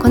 こ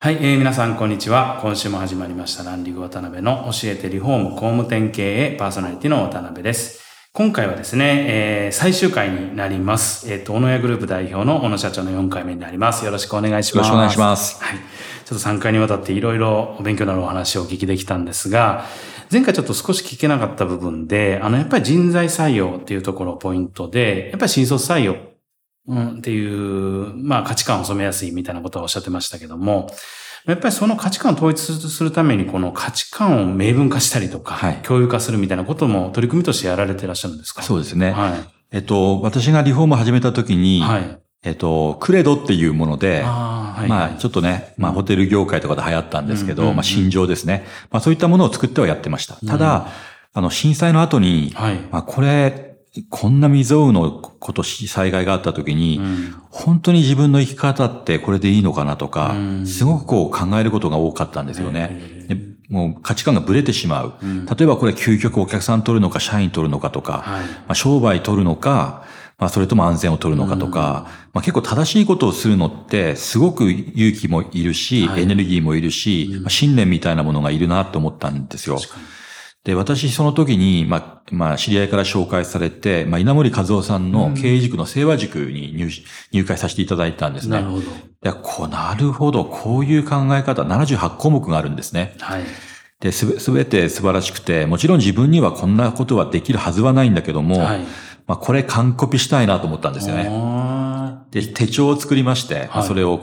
はい、皆さんこんにちは。今週も始まりましたランリグ渡辺の教えてリフォーム工務店経営、パーソナリティの渡辺です。今回はですね、最終回になります。小野屋グループ代表の小野社長の4回目になります。よろしくお願いします。よろしくお願いします。はい。ちょっと3回にわたっていろいろお勉強になるお話をお聞きできたんですが、前回ちょっと少し聞けなかった部分で、やっぱり人材採用っていうところポイントで、やっぱり新卒採用っていう、価値観を染めやすいみたいなことをおっしゃってましたけども、やっぱりその価値観を統一するためにこの価値観を明文化したりとか、共有化するみたいなことも取り組みとしてやられていらっしゃるんですか？そうですね。はい。私がリフォームを始めた時に、クレドっていうもので、ちょっとね、ホテル業界とかで流行ったんですけど、心情ですね。そういったものを作ってはやってました。ただ、震災の後に、こんな未曾有のことし、災害があった時に、本当に自分の生き方ってこれでいいのかなとか、すごく考えることが多かったんですよね。もう価値観がブレてしまう。例えばこれ究極お客さん取るのか、社員取るのかとか、商売取るのか、それとも安全を取るのかとか、結構正しいことをするのってすごく勇気もいるし、エネルギーもいるし、信念みたいなものがいるなと思ったんですよ。で、私その時に、知り合いから紹介されて、稲森和夫さんの経営塾の清和塾に入会させていただいたんですね。なるほど。で、なるほど、こういう考え方、78項目があるんですね。はい。で、すべて素晴らしくて、もちろん自分にはこんなことはできるはずはないんだけども、これ完コピしたいなと思ったんですよね。で、手帳を作りまして、それを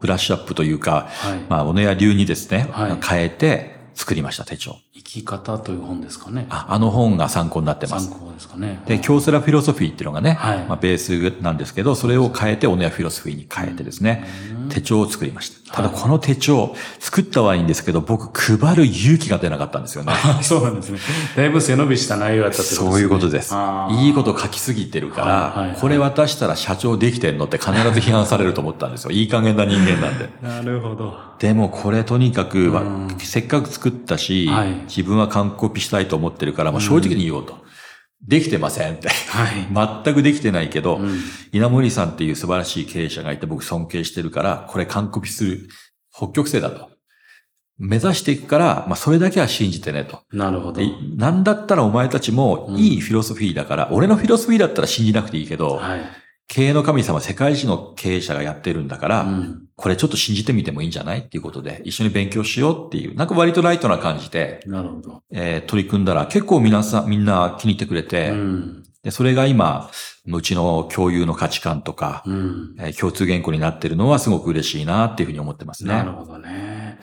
ブラッシュアップというか、小野屋流にですね、変えて、作りました手帳。生き方という本ですかね。あの本が参考になってます。参考ですかね。で、京セラフィロソフィーっていうのがね、ベースなんですけど、それを変えて、小野屋フィロソフィーに変えてですね、手帳を作りました。ただこの手帳、作ったはいいんですけど、僕配る勇気が出なかったんですよね。そうなんですね。だいぶ背伸びした内容だったってことですね。そういうことです。いいこと書きすぎてるから、これ渡したら社長できてんのって必ず批判されると思ったんですよ。いい加減な人間なんで。なるほど。でもこれとにかく、せっかく作ったし、自分は完コピしたいと思ってるから、正直に言おうと。できてませんって。全くできてないけど、稲森さんっていう素晴らしい経営者がいて僕尊敬してるから、これ完コピする北極星だと。目指していくから、それだけは信じてねと。なるほど。なんだったらお前たちもいいフィロソフィーだから、俺のフィロソフィーだったら信じなくていいけど、経営の神様、世界一の経営者がやってるんだから、これちょっと信じてみてもいいんじゃないっていうことで、一緒に勉強しようっていう、割とライトな感じで、取り組んだら結構みんな気に入ってくれて、で、それが今、うちの共有の価値観とか、共通言語になってるのはすごく嬉しいなっていうふうに思ってますね。なるほどね。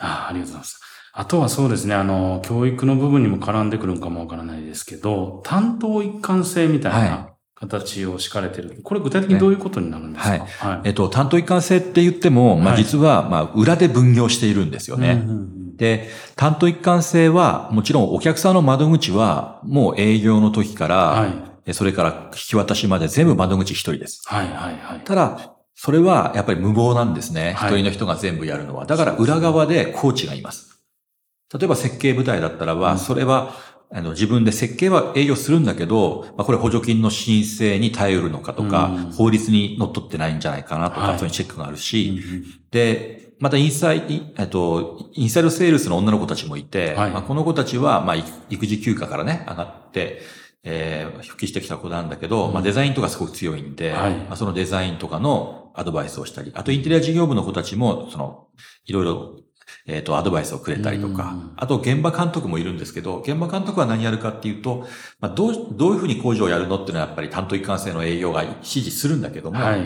ありがとうございます。あとはそうですね、教育の部分にも絡んでくるのかもわからないですけど、担当一貫性みたいな、形を敷かれてる。これ具体的にどういうことになるんですか？担当一貫性って言っても、実は、裏で分業しているんですよね。で、担当一貫性は、もちろんお客さんの窓口は、もう営業の時から、それから引き渡しまで全部窓口一人です。ただ、それはやっぱり無謀なんですね。一人の人が全部やるのは。だから裏側でコーチがいます。例えば設計部隊だったらば、それは、自分で設計は営業するんだけど、まあ、これ補助金の申請に耐えうるのかとか、うん、法律にのっとってないんじゃないかなとか、はい、そういうチェックがあるし、うん、で、またインサイドセールスの女の子たちもいて、はい、まあ、この子たちは、まあ、育児休暇からね、上がって、復帰してきた子なんだけど、うん、まあ、デザインとかすごく強いんで、はい、まあ、そのデザインとかのアドバイスをしたり、あとインテリア事業部の子たちも、いろいろ、アドバイスをくれたりとか、あと現場監督もいるんですけど、現場監督は何やるかっていうと、まあ、どういうふうに工場をやるのっていうのはやっぱり担当一貫性の営業が指示するんだけども、はい、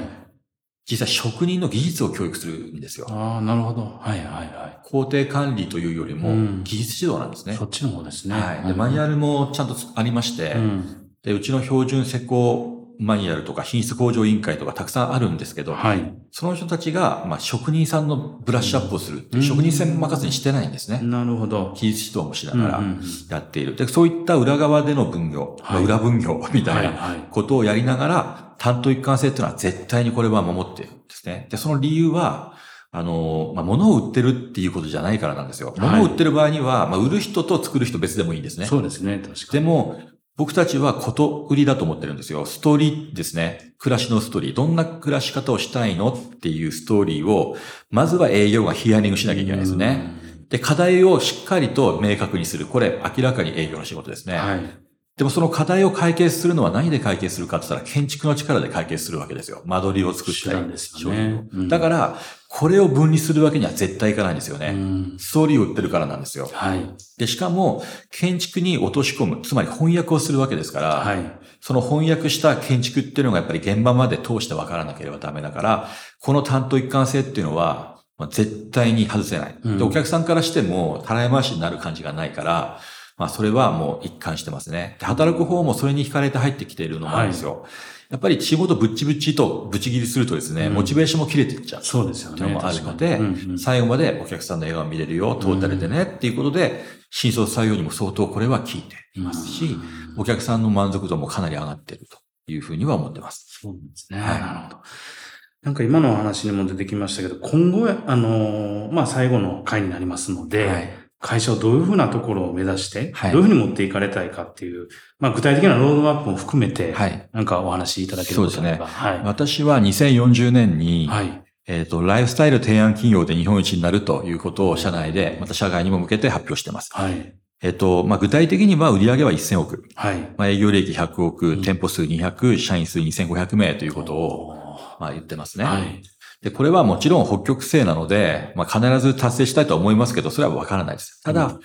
実際職人の技術を教育するんですよ。ああ、なるほど。はいはいはい。工程管理というよりも技術指導なんですね。そっちの方ですね。はい。で、マニュアルもちゃんとありまして、うん、で、うちの標準施工マニュアルとか品質向上委員会とかたくさんあるんですけど、はい、その人たちが、まあ、職人さんのブラッシュアップをするっていう、職人さん任せにしてないんですね。なるほど。技術指導もしながらやっている。で、そういった裏側での分業、はい、裏分業みたいなことをやりながら、担当一貫性っていうのは絶対にこれは守っているんですね。で、その理由は、まあ、物を売ってるっていうことじゃないからなんですよ。物を売ってる場合には、まあ、売る人と作る人別でもいいんですね。そうですね、確かに。でも、僕たちはこと売りだと思ってるんですよ。ストーリーですね。暮らしのストーリー。どんな暮らし方をしたいのっていうストーリーを、まずは営業がヒアリングしなきゃいけないですね。で、課題をしっかりと明確にする。これ、明らかに営業の仕事ですね。はい、でもその課題を解決するのは何で解決するかって言ったら、建築の力で解決するわけですよ。間取りを作ったり。ですね、だから、これを分離するわけには絶対いかないんですよね。ストーリーを売ってるからなんですよ。はい、で、しかも、建築に落とし込む、つまり翻訳をするわけですから、はい、その翻訳した建築っていうのがやっぱり現場まで通して分からなければダメだから、この担当一貫性っていうのは、まあ、絶対に外せない。で、お客さんからしても、たらい回しになる感じがないから、まあ、それはもう一貫してますね。で、働く方もそれに惹かれて入ってきているのもあるんですよ。はい、やっぱり仕事ぶっちぶちとぶち切りするとですね、モチベーションも切れていっちゃう。そうですよね。というのもあるので、最後までお客さんの笑顔を見れるよ、トータルでね、っていうことで、新卒採用にも相当これは効いていますし、お客さんの満足度もかなり上がっているというふうには思ってます。そうですね。はい、なるほど。なんか今のお話にも出てきましたけど、今後、まあ、最後の回になりますので、はい、会社をどういうふうなところを目指して、どういうふうに持っていかれたいかっていう、まあ、具体的なロードマップも含めて、なんかお話しいただけることがあれば。そうですね。はい、私は2040年に、はい、ライフスタイル提案企業で日本一になるということを社内で、また社外にも向けて発表しています。はい、まあ、具体的には売上は1000億。はい。まあ、営業利益100億、店舗数200、社員数2500名ということを、まあ、言ってますね。はい、で、これはもちろん北極星なので、まあ、必ず達成したいとは思いますけど、それはわからないです。ただ、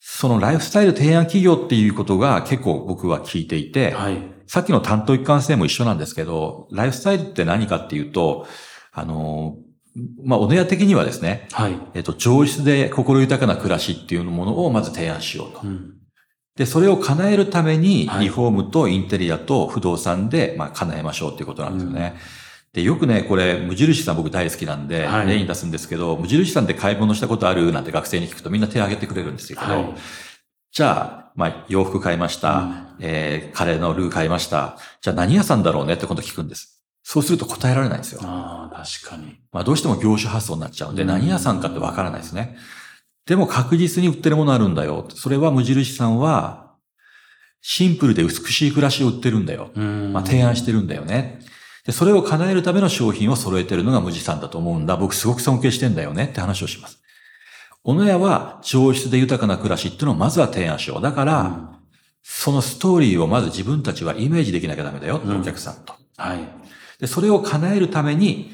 そのライフスタイル提案企業っていうことが結構僕は聞いていて、はい、さっきの担当一貫性も一緒なんですけど、ライフスタイルって何かっていうと、まあ、おねや的にはですね、はい、上質で心豊かな暮らしっていうものをまず提案しようと。で、それを叶えるために、リフォームとインテリアと不動産で、まあ、叶えましょうっていうことなんですよね。で、よくね、これ、無印さん僕大好きなんで、例に出すんですけど、無印さんで買い物したことあるなんて学生に聞くとみんな手を挙げてくれるんですけど、はい、じゃあ、まあ、洋服買いました、カレーのルー買いました、じゃあ何屋さんだろうねって今度聞くんです。そうすると答えられないんですよ。ああ、確かに。まあ、どうしても業種発想になっちゃうんで、何屋さんかってわからないですね。でも確実に売ってるものあるんだよ。それは無印さんは、シンプルで美しい暮らしを売ってるんだよ。まあ、提案してるんだよね。で、それを叶えるための商品を揃えてるのが無地さんだと思うんだ。僕すごく尊敬してんだよねって話をします。小野屋は上質で豊かな暮らしっていうのをまずは提案しよう。だから、そのストーリーをまず自分たちはイメージできなきゃダメだよ、お客さんと。はい。で、それを叶えるために、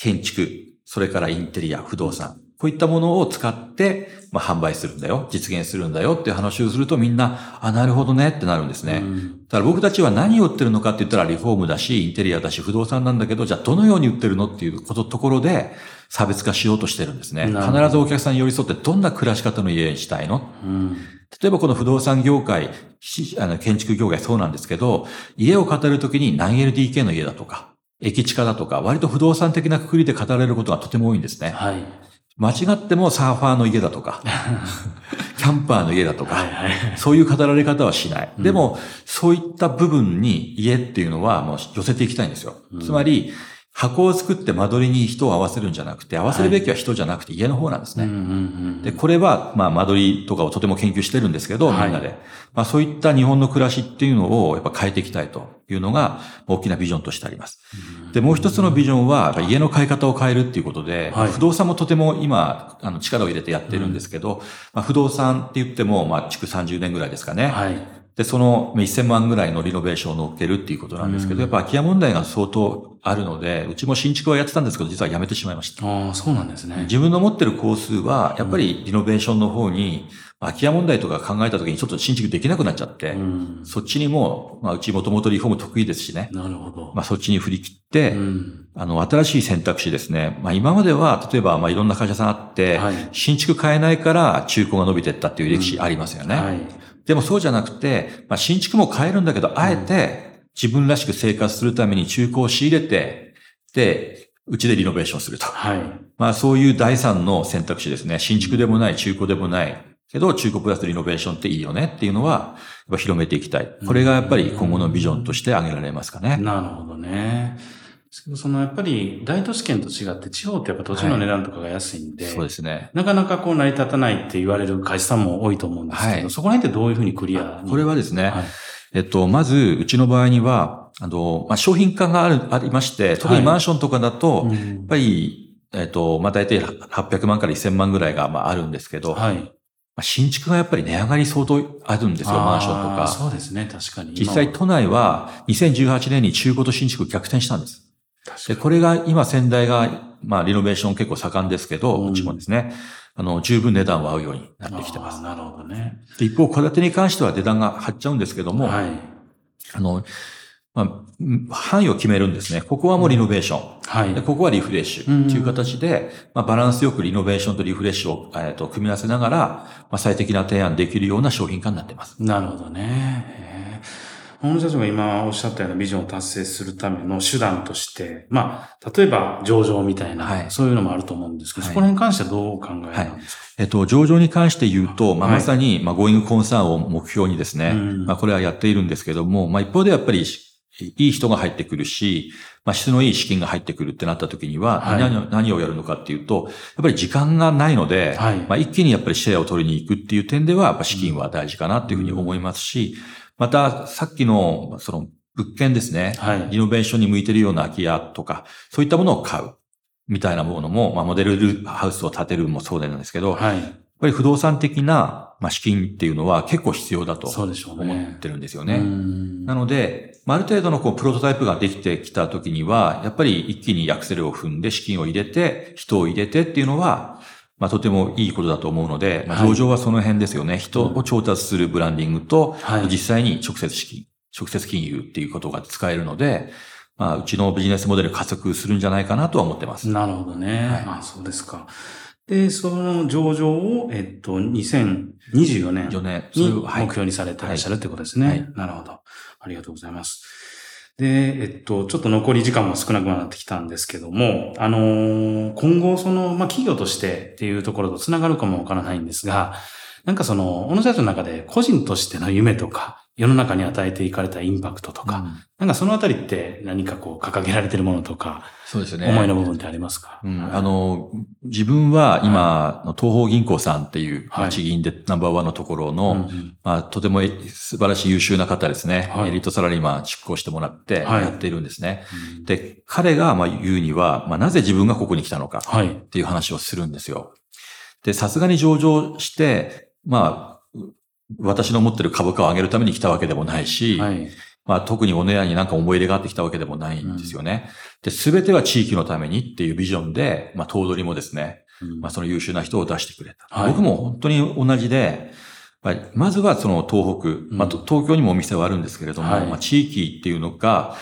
建築、それからインテリア、不動産、こういったものを使って、まあ、販売するんだよ、実現するんだよっていう話をするとみんな、あ、なるほどねってなるんですね。だから僕たちは何を売ってるのかって言ったらリフォームだし、インテリアだし、不動産なんだけど、じゃあどのように売ってるのっていうところで差別化しようとしてるんですね。必ずお客さんに寄り添ってどんな暮らし方の家にしたいの？例えばこの不動産業界、建築業界そうなんですけど、家を語るときに何 LDK の家だとか、駅地下だとか、割と不動産的な括りで語られることがとても多いんですね。はい。間違ってもサーファーの家だとか、キャンパーの家だとか、そういう語られ方はしない。でも、そういった部分に家っていうのはもう寄せていきたいんですよ。つまり、箱を作って間取りに人を合わせるんじゃなくて、合わせるべきは人じゃなくて家の方なんですね。はい、うんうんうん、で、これは、まあ、間取りとかをとても研究してるんですけど、みんなで。はい、まあ、そういった日本の暮らしっていうのをやっぱ変えていきたいというのが、大きなビジョンとしてあります。で、もう一つのビジョンは、やっぱ家の買い方を変えるっていうことで、はい、不動産もとても今、力を入れてやってるんですけど、うん、まあ、不動産って言っても、まあ、築30年ぐらいですかね。はい。で、その1000万ぐらいのリノベーションを乗っけるっていうことなんですけど、やっぱ空き家問題が相当あるので、うちも新築はやってたんですけど、実はやめてしまいました。ああ、そうなんですね。自分の持ってる工数は、やっぱりリノベーションの方に、空き家問題とか考えた時にちょっと新築できなくなっちゃって、うん、そっちにも、まあ、うちもともとリフォーム得意ですしね。なるほど。まあ、そっちに振り切って、うん、新しい選択肢ですね。まあ、今までは、例えば、まあ、いろんな会社さんあって、はい、新築買えないから中古が伸びてったっていう歴史ありますよね。うん、はい。でもそうじゃなくて、まあ、新築も買えるんだけど、あえて自分らしく生活するために中古を仕入れて、で、うちでリノベーションすると。はい。まあそういう第三の選択肢ですね。新築でもない、中古でもない。けど、中古プラスリノベーションっていいよねっていうのは、やっぱ広めていきたい。これがやっぱり今後のビジョンとして挙げられますかね。なるほどね。そのやっぱり大都市圏と違って地方ってやっぱ土地の値段とかが安いんで、はい、そうですね。なかなかこう成り立たないって言われる会社さんも多いと思うんですけど、はい、そこら辺ってどういうふうにクリアに？これはですね、はい、まずうちの場合にはまあ、商品化がありまして、特にマンションとかだと、はい、やっぱりまあ大体800万から1000万ぐらいがまああるんですけど、はい、新築がやっぱり値上がり相当あるんですよ、マンションとか。そうですね、確かに。実際都内は2018年に中古と新築逆転したんです。で、これが今仙台が、まあリノベーション結構盛んですけど、うちもですね、十分値段は合うようになってきてます。なるほどね。一方、戸建てに関しては値段が張っちゃうんですけども、はい、まあ、範囲を決めるんですね。ここはもうリノベーション。うん、はい。で、ここはリフレッシュ。という形で、まあ、バランスよくリノベーションとリフレッシュを、組み合わせながら、まあ、最適な提案できるような商品化になっています。なるほどね。本社長が今おっしゃったようなビジョンを達成するための手段として、まあ、例えば上場みたいな、はい、そういうのもあると思うんですけど、はい、そこら辺に関してはどうお考えなんですか？はい、上場に関して言うと、まあ、まさに、まあ、ゴーイングコンサーンを目標にですね、まあ、これはやっているんですけども、まあ、一方でやっぱり、いい人が入ってくるし、まあ、質のいい資金が入ってくるってなった時には、はい、何をやるのかっていうと、やっぱり時間がないので、はい、まあ、一気にやっぱりシェアを取りに行くっていう点では、やっぱ資金は大事かなっていうふうに思いますし、また、さっきの、その、物件ですね、はい。リノベーションに向いてるような空き家とか、そういったものを買う。みたいなものも、まあ、モデルハウスを建てるもそうなんですけど、はい、やっぱり不動産的な、まあ、資金っていうのは結構必要だと思ってるんですよね。なので、ある程度のこうプロトタイプができてきたときには、やっぱり一気にアクセルを踏んで資金を入れて、人を入れてっていうのは、まあ、とてもいいことだと思うので、まあ、上場はその辺ですよね。はい、人を調達するブランディングと、はい、実際に直接金融っていうことが使えるので、まあ、うちのビジネスモデル加速するんじゃないかなとは思ってます。なるほどね。はい、あ、そうですか。で、その上場を、2024年に目標にされていらっしゃるということですね。はいはい、なるほど。ありがとうございます。で、ちょっと残り時間も少なくなってきたんですけども、今後、その、まあ、企業としてっていうところとつながるかもわからないんですが、なんかその、小野社長の中で個人としての夢とか、世の中に与えていかれたインパクトとか、うん、なんかそのあたりって何かこう掲げられているものとか、そうですね。思いの部分ってありますか？うん、はい、自分は今、はい、東方銀行さんっていう、はい、地銀でナンバーワンのところの、うんうん、まあ、とても素晴らしい優秀な方ですね。はい、エリートサラリーマン出向してもらってやっているんですね。はい、で、彼がまあ言うには、まあ、なぜ自分がここに来たのかっていう話をするんですよ。はい、で、さすがに上場して、まあ、私の持ってる株価を上げるために来たわけでもないし、はい、まあ特にオネアになんか思い入れがあってきたわけでもないんですよね。うん、で、すべては地域のためにっていうビジョンで、まあ頭取もですね、うん、まあその優秀な人を出してくれた。はい、僕も本当に同じで、まずはその東北、まあ東京にもお店はあるんですけれども、うん、はい、まあ地域っていうのが、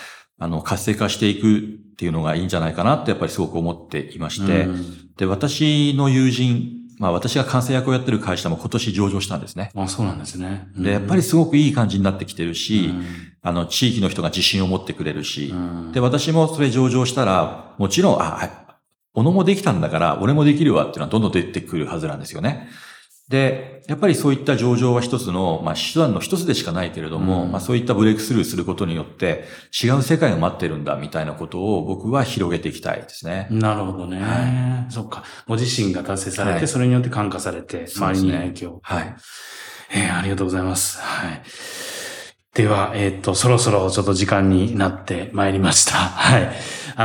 活性化していくっていうのがいいんじゃないかなってやっぱりすごく思っていまして、うん、で、私の友人、まあ私が監査役をやってる会社も今年上場したんですね。あ、そうなんですね。うん、で、やっぱりすごくいい感じになってきてるし、うん、地域の人が自信を持ってくれるし、うん、で、私もそれ上場したら、もちろん、小野もできたんだから、俺もできるわっていうのはどんどん出てくるはずなんですよね。で、やっぱりそういった上場は一つの、手段の一つでしかないけれども、そういったブレイクスルーすることによって、違う世界が待ってるんだ、みたいなことを僕は広げていきたいですね。なるほどね。はい、そっか。ご自身が達成されて、はい、それによって感化されて、周りに影響、ね。はい。ありがとうございます。はい。では、そろそろちょっと時間になってまいりました。はい。こう、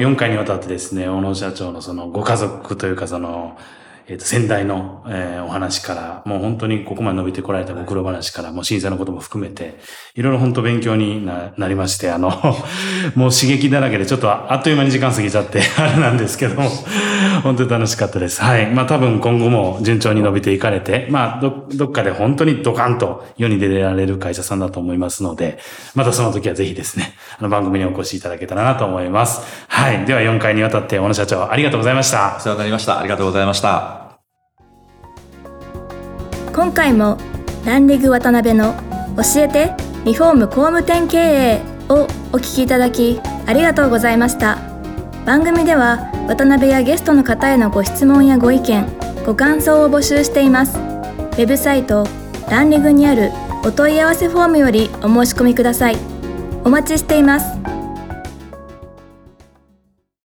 4回にわたってですね、小野社長のそのご家族というか、その、先代の、お話から、もう本当にここまで伸びてこられたご苦労話から、もう審査のことも含めて、いろいろ本当勉強に なりまして、もう刺激だらけで、ちょっとあっという間に時間過ぎちゃって、あれなんですけども、本当に楽しかったです。はい。多分今後も順調に伸びていかれて、どっかで本当にドカンと世に出られる会社さんだと思いますので、またその時はぜひですね、番組にお越しいただけたらなと思います。はい。では4回にわたって、小野社長、ありがとうございました。お世話になりました。ありがとうございました。今回もランリグ渡辺の教えてリフォーム工務店経営をお聞きいただきありがとうございました。番組では渡辺やゲストの方へのご質問やご意見ご感想を募集しています。ウェブサイトランリグにあるお問い合わせフォームよりお申し込みください。お待ちしています。